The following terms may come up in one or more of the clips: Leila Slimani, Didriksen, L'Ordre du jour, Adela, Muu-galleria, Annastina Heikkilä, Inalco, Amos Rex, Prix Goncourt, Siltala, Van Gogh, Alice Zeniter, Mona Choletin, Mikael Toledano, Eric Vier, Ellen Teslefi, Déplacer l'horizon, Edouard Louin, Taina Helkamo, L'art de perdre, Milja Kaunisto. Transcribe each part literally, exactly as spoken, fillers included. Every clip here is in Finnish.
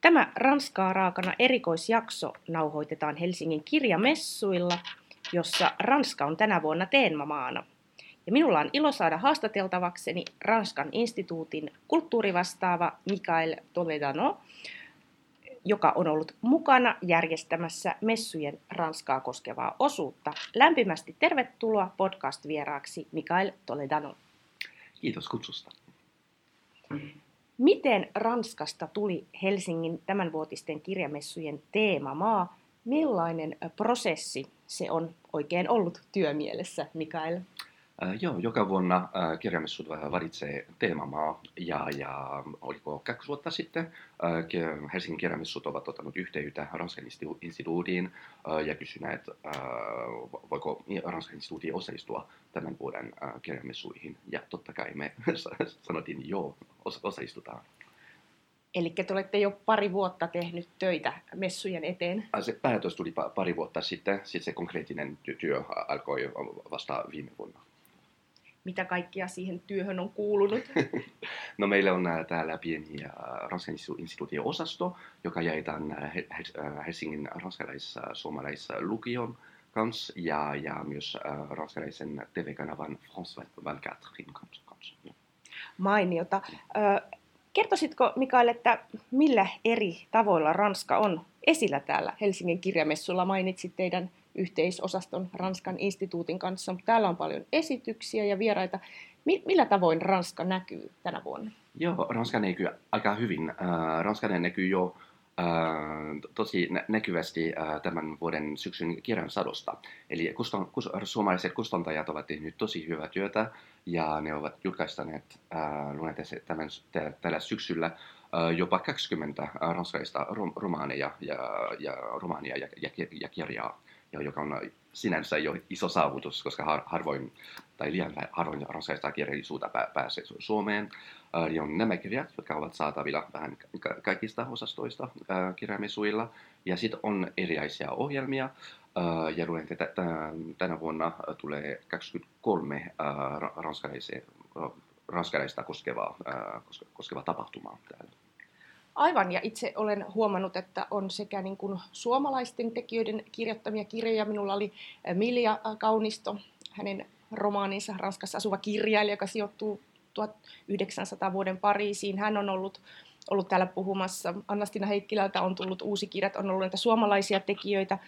Tämä Ranskaa raakana erikoisjakso nauhoitetaan Helsingin kirjamessuilla, jossa Ranska on tänä vuonna teemamaana. Ja minulla on ilo saada haastateltavakseni Ranskan instituutin kulttuurivastaava Mikael Toledano, joka on ollut mukana järjestämässä messujen Ranskaa koskevaa osuutta. Lämpimästi tervetuloa podcast-vieraaksi Mikael Toledano. Kiitos kutsusta. Miten Ranskasta tuli Helsingin tämänvuotisten kirjamessujen teemamaa? Millainen prosessi se on oikein ollut työmielessä, Mikael? Äh, joo, joka vuonna äh, kirjamessut valitsee teemamaa ja, ja oliko kaksi vuotta sitten äh, Helsingin kirjamessut ovat ottaneet yhteyttä Ranskan instituutiin äh, ja kysyneet, äh, voiko Ranskan instituutti osallistua tämän vuoden äh, kirjamessuihin. Ja totta kai me sanottiin joo. Osallistutaan. Eli te olette jo pari vuotta tehnyt töitä messujen eteen? Se päätös tuli pari vuotta sitten, sitten se konkreettinen työ alkoi vasta viime vuonna. Mitä kaikkia siihen työhön on kuulunut? No meillä on täällä pieni Ranskan instituutin osasto, joka jaetaan Helsingin ranskalais-suomalaislukion kanssa ja, ja myös ranskalaisen T V-kanavan France kaksikymmentäneljä kanssa. Mainiota. Kertoisitko, Mikael, että millä eri tavoilla Ranska on esillä täällä Helsingin kirjamessulla? Mainitsit teidän yhteisosaston Ranskan instituutin kanssa, mutta täällä on paljon esityksiä ja vieraita. Millä tavoin Ranska näkyy tänä vuonna? Joo, Ranska näkyy aika hyvin. Ranska näkyy jo tosi näkyvästi tämän vuoden syksyn kirjan sadosta. Eli kustan, kus, suomalaiset kustantajat ovat tehneet tosi hyvää työtä ja ne ovat julkaistaneet äh, luonteeseen tällä syksyllä äh, jopa kaksikymmentä ranskalaista rom, romaaneja ja, ja, romania ja, ja, ja kirjaa, ja, joka on sinänsä jo iso saavutus, koska har, harvoin tai liian harvoin ranskalaista kirjallisuutta pää, pääsee Suomeen. Ja on nämä kirjat, jotka ovat saatavilla vähän kaikista osastoista äh, kirjamessuilla. Ja sitten on erilaisia ohjelmia. Äh, ja luulen, että tänä vuonna tulee kaksikymmentäkolme äh, ranskalaista koskevaa, äh, koskevaa tapahtumaa täällä. Aivan, ja itse olen huomannut, että on sekä niin kuin suomalaisten tekijöiden kirjoittamia kirjoja. Minulla oli Milja Kaunisto, hänen romaaninsa, Ranskassa asuva kirjailija, joka sijoittuu tuhatyhdeksänsadan vuoden Pariisiin. Hän on ollut, ollut täällä puhumassa. Annastina Heikkilältä on tullut uusi kirjat, on ollut näitä suomalaisia tekijöitä.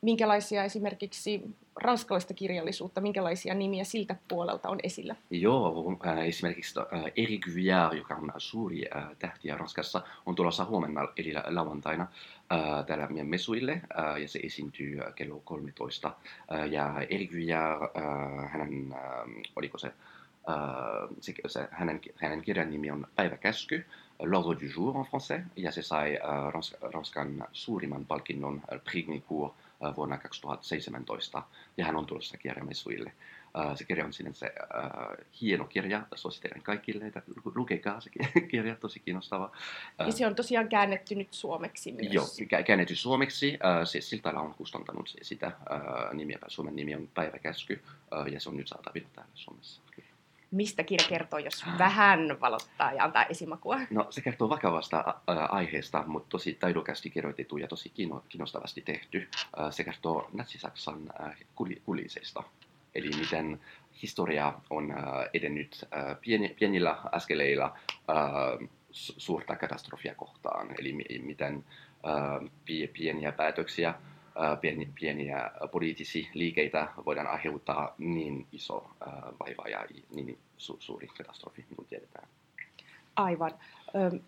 Minkälaisia esimerkiksi ranskalaista kirjallisuutta, minkälaisia nimiä siltä puolelta on esillä? Joo, esimerkiksi Eric Vier, joka on suuri tähti Ranskassa, on tulossa huomenna eli lauantaina täällä messuille ja se esiintyy kello kolmetoista. Ja Eric Vier, hänen, oliko se, Se, se, hänen, hänen kirjan nimi on Päiväkäsky, L'Ordre du jour en français, ja se sai uh, Rans, Ranskan suurimman palkinnon Prix Goncourt uh, vuonna kaksituhattaseitsemäntoista, ja hän on tulossa kirjamessuille. Uh, se kirja on sinänsä uh, hieno kirja, suosittelen kaikille, että lukekaa se kirja, tosi kiinnostava. Uh, ja se on tosiaan käännetty nyt suomeksi myös. Joo, käännetty suomeksi, uh, se Siltala on kustantanut sitä uh, nimiä, Suomen nimi on Päiväkäsky, uh, ja se on nyt saatavilla täällä Suomessa. Mistä kirja kertoo, jos vähän valottaa ja antaa esimakua? No, se kertoo vakavasta aiheesta, mutta tosi taidokasti kirjoitettu ja tosi kiinnostavasti tehty. Se kertoo Natsi-Saksan kulisseista, eli miten historia on edennyt pienillä askeleilla suurta katastrofia kohtaan. Eli miten pieniä päätöksiä, pieniä poliittisia liikeitä voidaan aiheuttaa niin iso vaiva ja niin su- suuri katastrofi, niin tiedetään. Aivan.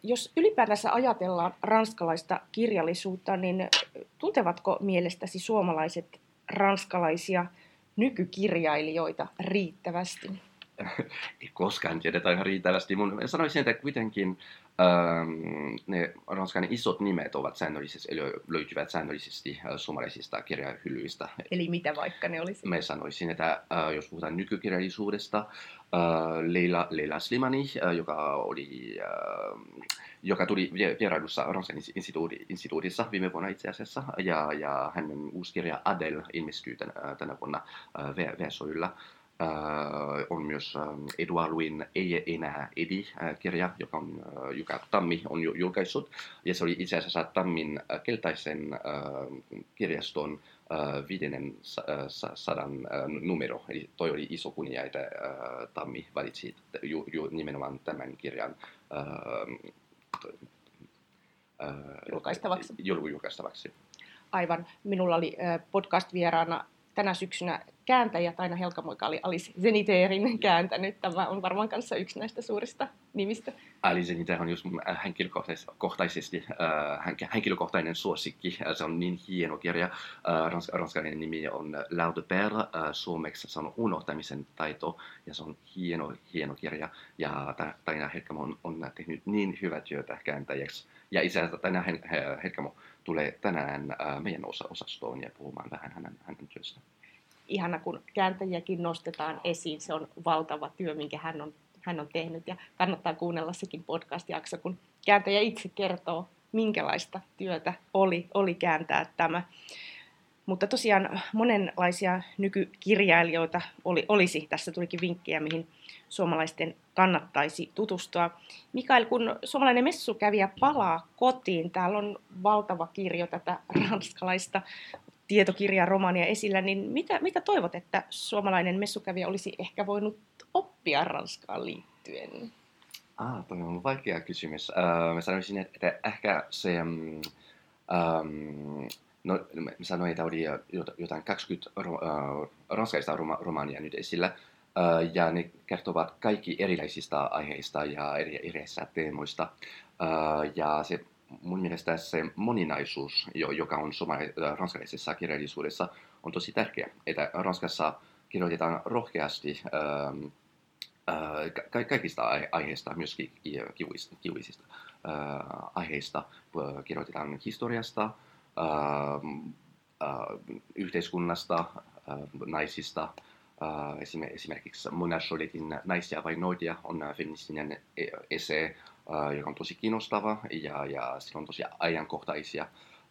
Jos ylipäätänsä ajatellaan ranskalaista kirjallisuutta, niin tuntevatko mielestäsi suomalaiset ranskalaisia nykykirjailijoita riittävästi? ei koskaan tiedetä ihan riittävästi, mutta sanoisin, että kuitenkin ähm, ne Ranskan isot nimet ovat säännöllisesti, löytyvät säännöllisesti äh, suomalaisista kirjahyllyistä. Eli mitä vaikka ne olisi? Mä sanoisin, että äh, jos puhutaan nykykirjallisuudesta, äh, Leila, Leila Slimani, äh, joka, oli, äh, joka tuli vierailussa Ranskan instituuti, instituutissa viime vuonna itse asiassa, ja, ja hänen uusi kirja Adela ilmestyy tän, tänä vuonna äh, V S O:lla. Uh, on myös uh, Edouard Louin Ei enää edi uh, kirja, joka, on, uh, joka Tammi on julkaissut. Ja se oli itse asiassa Tammin uh, keltaisen uh, kirjaston uh, viidennen sa- sa- sadan uh, numero. Eli toi oli iso kunnia, että uh, Tammi valitsi ju- ju- nimenomaan tämän kirjan uh, uh, julkaistavaksi. julkaistavaksi. Aivan. Minulla oli uh, podcast-vieraana tänä syksynä kääntäjä Taina Helkamo, joka oli Alice Zeniterin kääntänyt. Tämä on varmaan kanssa yksi näistä suurista nimistä. Alice Zeniter on just mun henkilökohtaisesti, äh, henkilökohtainen suosikki. Se on niin hieno kirja. Äh, rans, ranskalainen nimi on L'Art de perdre. Äh, suomeksi se on unohtamisen taito. Ja se on hieno, hieno kirja. Ja Taina Helkamo on, on tehnyt niin hyvää työtä kääntäjäksi. Ja itse asiassa Taina Helkamo tulee tänään äh, meidän osastoon ja puhumaan vähän hänen, hänen työstään. Ihana, kun kääntäjiäkin nostetaan esiin. Se on valtava työ, minkä hän on, hän on tehnyt. Ja kannattaa kuunnella sekin podcast-jakso, kun kääntäjä itse kertoo, minkälaista työtä oli, oli kääntää tämä. Mutta tosiaan monenlaisia nykykirjailijoita oli, olisi. Tässä tulikin vinkkejä, mihin suomalaisten kannattaisi tutustua. Mikael, kun suomalainen messukävijä palaa kotiin, täällä on valtava kirjo tätä ranskalaista tietokirjaa, romania esillä, niin mitä, mitä toivot, että suomalainen messukävijä olisi ehkä voinut oppia Ranskaan liittyen? Ah, toi on vaikea kysymys. Äh, mä sanoisin, että ehkä se... Ähm, No, mä sanoin, että oli jotain kaksikymmentä uh, ranskalaista romania nyt esillä, uh, ja ne kertovat kaikki erilaisista aiheista ja eri, erilaisista teemoista. Uh, ja se, mun mielestä se moninaisuus, joka on suomala- ranskalaisessa kirjallisuudessa, on tosi tärkeä. Että Ranskassa kirjoitetaan rohkeasti uh, uh, ka- kaikista aiheista, myös ki- ki- kivuisista, kivuisista uh, aiheista. Uh, kirjoitetaan historiasta. Uh, uh, yhteiskunnasta, uh, naisista. Uh, esim- esimerkiksi Mona Choletin Naisia vai noitia on feministinen ese, uh, joka on tosi kiinnostava ja, ja sillä on tosi ajankohtaisia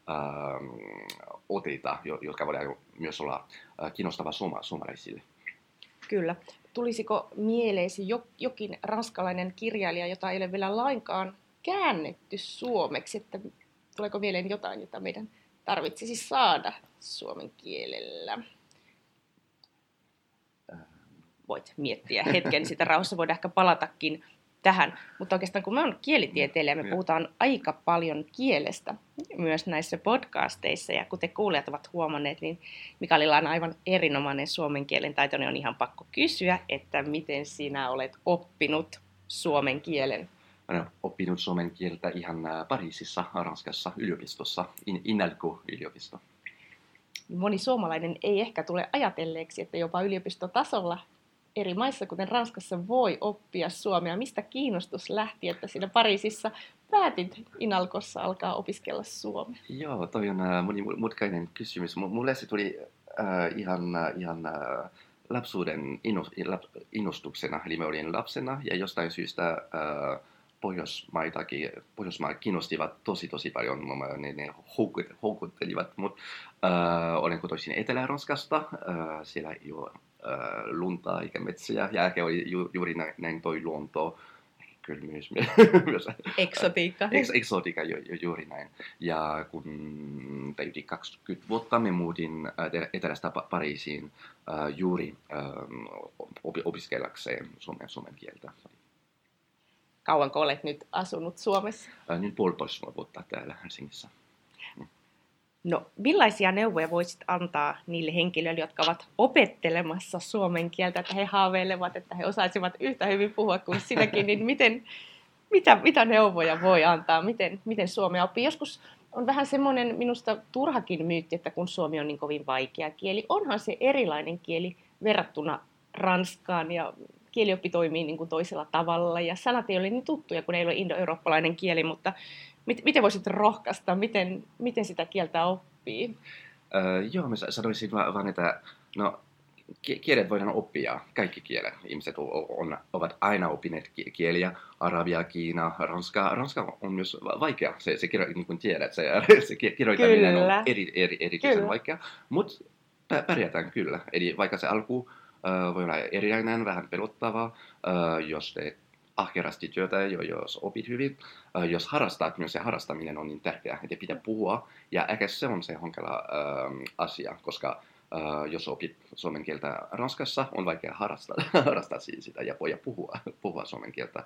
uh, oteita, jotka voidaan myös olla uh, kiinnostava suoma- suomalaisille. Kyllä. Tulisiko mieleesi jokin ranskalainen kirjailija, jota ei ole vielä lainkaan käännetty suomeksi? Että tuleeko mieleen jotain, jota meidän tarvitsisi saada suomen kielellä? Voit miettiä hetken sitä rauhassa, voidaan ehkä palatakin tähän. Mutta oikeastaan kun me on kielitieteilijä, me puhutaan aika paljon kielestä myös näissä podcasteissa. Ja kuten kuulijat ovat huomanneet, niin Mikaelilla on aivan erinomainen suomen kielen taito. Niin on ihan pakko kysyä, että miten sinä olet oppinut suomen kielen? Olen oppinut suomen kieltä ihan Pariisissa, Ranskassa, yliopistossa, Inalco-yliopisto. Moni suomalainen ei ehkä tule ajatelleeksi, että jopa yliopistotasolla eri maissa, kuten Ranskassa, voi oppia suomea. Mistä kiinnostus lähti, että siinä Pariisissa päätit Inalcossa alkaa opiskella suomea? Joo, toi on monimutkainen kysymys. Mulle se tuli äh, ihan... ihan äh, lapsuuden innostuksena, eli mä olin lapsena ja jostain syystä äh, Pohjoismaitakin, Pohjoismaat kiinnostivat tosi tosi paljon, ne, ne houkuttelivat mut. Äh, olen kotoisin Etelä-Ranskasta, äh, siellä ei ole äh, lunta eikä metsiä ja ehkä oli ju, juuri näin, näin toi luonto. Kyllä myös. myös Eksotiikka. Eks, eksotiikka, ju, ju, juuri näin. Ja kun yli kaksikymmentä vuotta me muutin Etelästä Pariisiin äh, juuri äh, opiskellakseen suomen, suomen kieltä. Kauanko olet nyt asunut Suomessa? Äh, nyt puolitoista vuotta täällä Helsingissä. No, millaisia neuvoja voisit antaa niille henkilöille, jotka ovat opettelemassa suomen kieltä, että he haaveilevat, että he osaisivat yhtä hyvin puhua kuin sinäkin, niin miten, mitä, mitä neuvoja voi antaa, miten, miten suomea oppii? Joskus on vähän semmoinen minusta turhakin myytti, että kun suomi on niin kovin vaikea kieli, onhan se erilainen kieli verrattuna ranskaan ja kielioppi toimii niin kuin toisella tavalla ja sanat ei ole niin tuttuja, kun ei ole indo-eurooppalainen kieli, mutta mit, miten voisit rohkaista, miten, miten sitä kieltä oppii? Öö, joo, mä sanoisin vaan, että no, kielet voidaan oppia, kaikki kielet. Ihmiset on, on, ovat aina oppineet kieliä, arabia, kiina, ranska. Ranska on myös vaikea, se, se kirjoittaa, niin kuin tiedät, se, se kirjoittaminen kyllä. on eri, eri, erityisen kyllä. vaikea, mutta pärjätään kyllä. Eli vaikka se alku uh, voi olla erilainen, vähän pelottava, uh, jos teet ahkerasti työtä, jos opit hyvin, uh, jos harrastat, myös se harrastaminen on niin tärkeää, että pitää puhua. Ja ehkä se on se hankala uh, asia, koska Uh, jos opit suomen kieltä Ranskassa, on vaikea harrastaa, harrastaa sitä ja puhua, puhua suomen kieltä.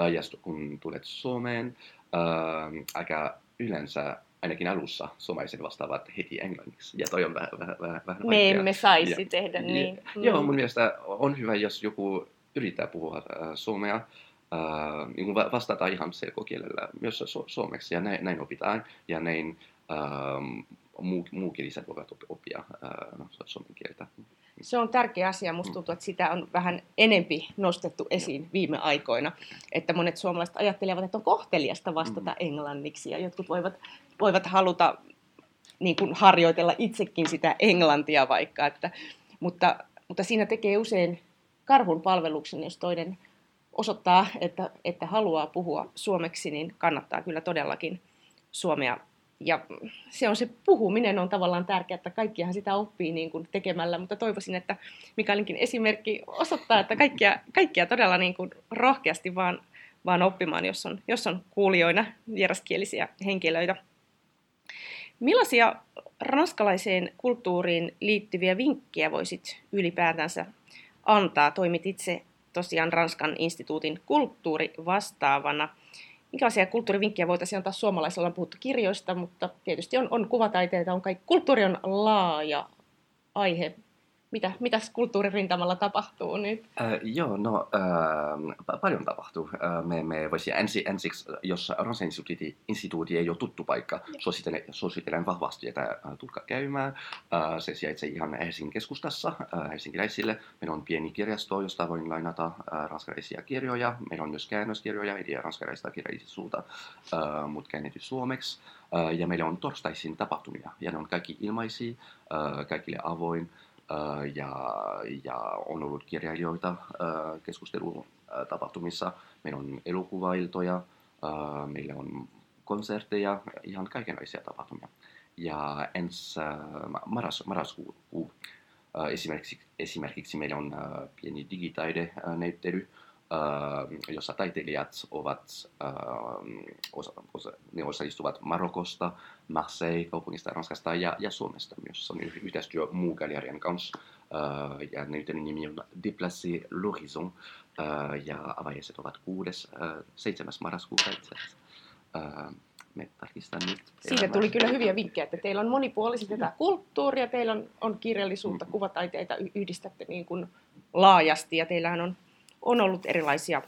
Uh, ja kun tulet Suomeen, uh, aika yleensä, ainakin alussa, suomalaiset vastaavat heti englanniksi. Ja toi on vähän väh, väh, väh, vaikea. Me emme saisi ja, tehdä ja, niin. Ja, joo, mun mielestä on hyvä, jos joku yrittää puhua uh, suomea. Uh, niin vastata ihan selkokielellä myös su- suomeksi ja näin, näin opitaan ja näin... Uh, muukieliset voivat oppia no, suomen kieltä. Se on tärkeä asia. Musta tuntuu, että sitä on vähän enempi nostettu esiin viime aikoina. Että monet suomalaiset ajattelevat, että on kohteliasta vastata mm-hmm. englanniksi. Ja jotkut voivat, voivat haluta niin kuin harjoitella itsekin sitä englantia vaikka. Että, mutta, mutta siinä tekee usein karhun palveluksen, jos toinen osoittaa, että, että haluaa puhua suomeksi, niin kannattaa kyllä todellakin suomea. Ja se on se puhuminen on tavallaan tärkeää, että kaikkiahan sitä oppii niin kuin tekemällä, mutta toivoisin, että Mikaelinkin esimerkki osoittaa, että kaikkia, kaikkia todella niin kuin rohkeasti vaan, vaan oppimaan, jos on, jos on kuulijoina vieraskielisiä henkilöitä. Millaisia ranskalaiseen kulttuuriin liittyviä vinkkejä voisit ylipäätänsä antaa? Toimit itse tosiaan Ranskan instituutin kulttuurivastaavana. Minkälaisia kulttuurivinkkejä voitaisiin antaa suomalaisilla? On puhuttu kirjoista, mutta tietysti on, on kuvataiteita, on kaikki. Kulttuuri on laaja aihe. Mitä, mitäs kulttuuririntamalla tapahtuu nyt? Äh, joo, no äh, paljon tapahtuu. Äh, me, me voisimme ensi, ensiksi, jos Ranskan instituutti, instituutti ei ole tuttu paikka, suosittelen, suosittelen vahvasti, että äh, tulkaa käymään. Äh, se sijaitsee ihan Helsingin keskustassa äh, helsinkiläisille. Meillä on pieni kirjasto, josta voin lainata äh, ranskalaisia kirjoja. Meillä on myös käännöskirjoja, eli ranskalaista kirjallisuutta, äh, mutta käännetty suomeksi. Äh, ja meillä on torstaisin tapahtumia, ja ne on kaikki ilmaisia, äh, kaikille avoin. Ja, ja on ollut kirjailijoita keskustelutapahtumissa. Meillä on elokuvailtoja, meillä on konserteja, ihan kaikenlaisia tapahtumia. Ja ensi marras, marraskuu esimerkiksi, esimerkiksi meillä on pieni digitaidenäyttely, jossa taiteilijat ovat, osa, osa, ne osallistuvat Marokosta, Marseille, kaupungista Ranskasta ja, ja Suomesta myös. Se on yhteistyö Muu-gallerian kanssa. Ja näyttelyn nimi on Déplacer l'horizon. Ja avajaiset ovat kuudes seitsemäs marraskuuta itse asiassa. Me tarkistan nyt. Siitä tuli kyllä hyviä vinkkejä, että teillä on monipuolisesti tätä kulttuuria, teillä on, on kirjallisuutta, kuvataiteita, yhdistätte niin kuin laajasti ja teillähän on on ollut erilaisia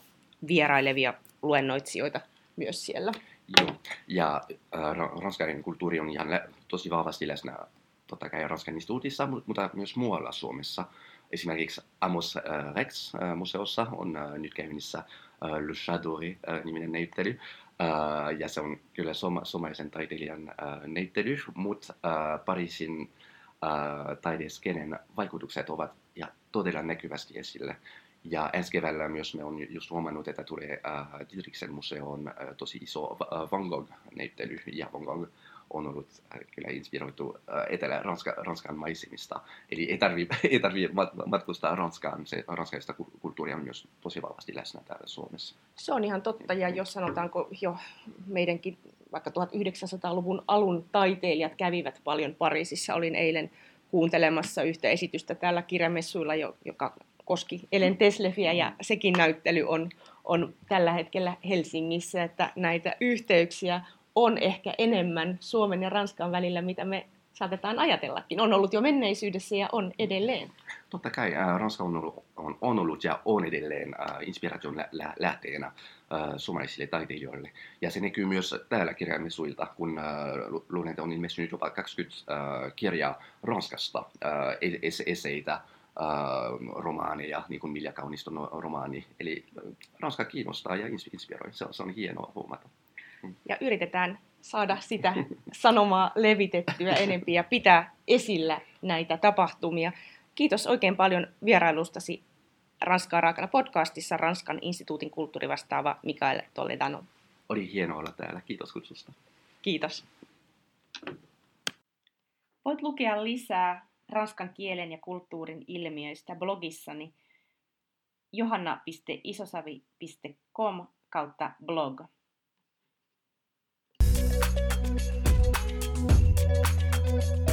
vierailevia luennoitsijoita myös siellä. Joo, ja äh, ranskalainen kulttuuri on ihan lä- tosi vahvasti läsnä totta kai Ranskan instituutissa, mutta myös muualla Suomessa. Esimerkiksi Amos äh, Rex äh, museossa on äh, nyt käynnissä äh, Le Chat Doré äh, niminen näyttely. Äh, ja se on kyllä soma- suomalaisen taiteilijan äh, näyttely, mutta äh, Pariisin äh, taideskenen vaikutukset ovat ja todella näkyvästi esille. Ja ensi keväällä myös me on just huomannut, että tulee äh, Didriksen museoon äh, tosi iso äh, Van Gogh-näyttely. Ja Van Gogh on ollut äh, kyllä inspiroitu äh, Etelä-Ranskan maisemista. Eli ei tarvitse tarvi mat- matkustaa Ranskaan. Se ranskalaista kulttuuria on myös tosi vahvasti läsnä täällä Suomessa. Se on ihan totta. Ja jos sanotaanko jo meidänkin vaikka tuhatyhdeksänsataaluvun alun taiteilijat kävivät paljon Pariisissa. Olin eilen kuuntelemassa yhtä esitystä täällä kirjamessuilla, joka koski Ellen Teslefiä ja sekin näyttely on, on tällä hetkellä Helsingissä, että näitä yhteyksiä on ehkä enemmän Suomen ja Ranskan välillä, mitä me saatetaan ajatellakin. On ollut jo menneisyydessä ja on edelleen. Totta kai äh, Ranska on ollut, on, on ollut ja on edelleen äh, inspiraation lä- lä- lähteenä äh, suomalaisille taiteilijoille. Ja se näkyy myös täällä kirjamessuilta, kun äh, luulen, että on ilmestynyt jopa kaksikymmentä äh, kirjaa Ranskasta, äh, es- eseitä. äh, romaaneja, niin kuin Milja Kauniston romaani. Eli Ranska kiinnostaa ja inspiroi. Se, se on hienoa huomata. Ja yritetään saada sitä sanomaa levitettyä enemmän ja pitää esillä näitä tapahtumia. Kiitos oikein paljon vierailustasi Ranskaa raakana podcastissa Ranskan instituutin kulttuurivastaava Mikael Toledano. Oli hienoa olla täällä. Kiitos kutsusta. Kiitos. Voit lukea lisää ranskan kielen ja kulttuurin ilmiöistä blogissani johanna piste isosavi piste com kautta blog. We'll be right back.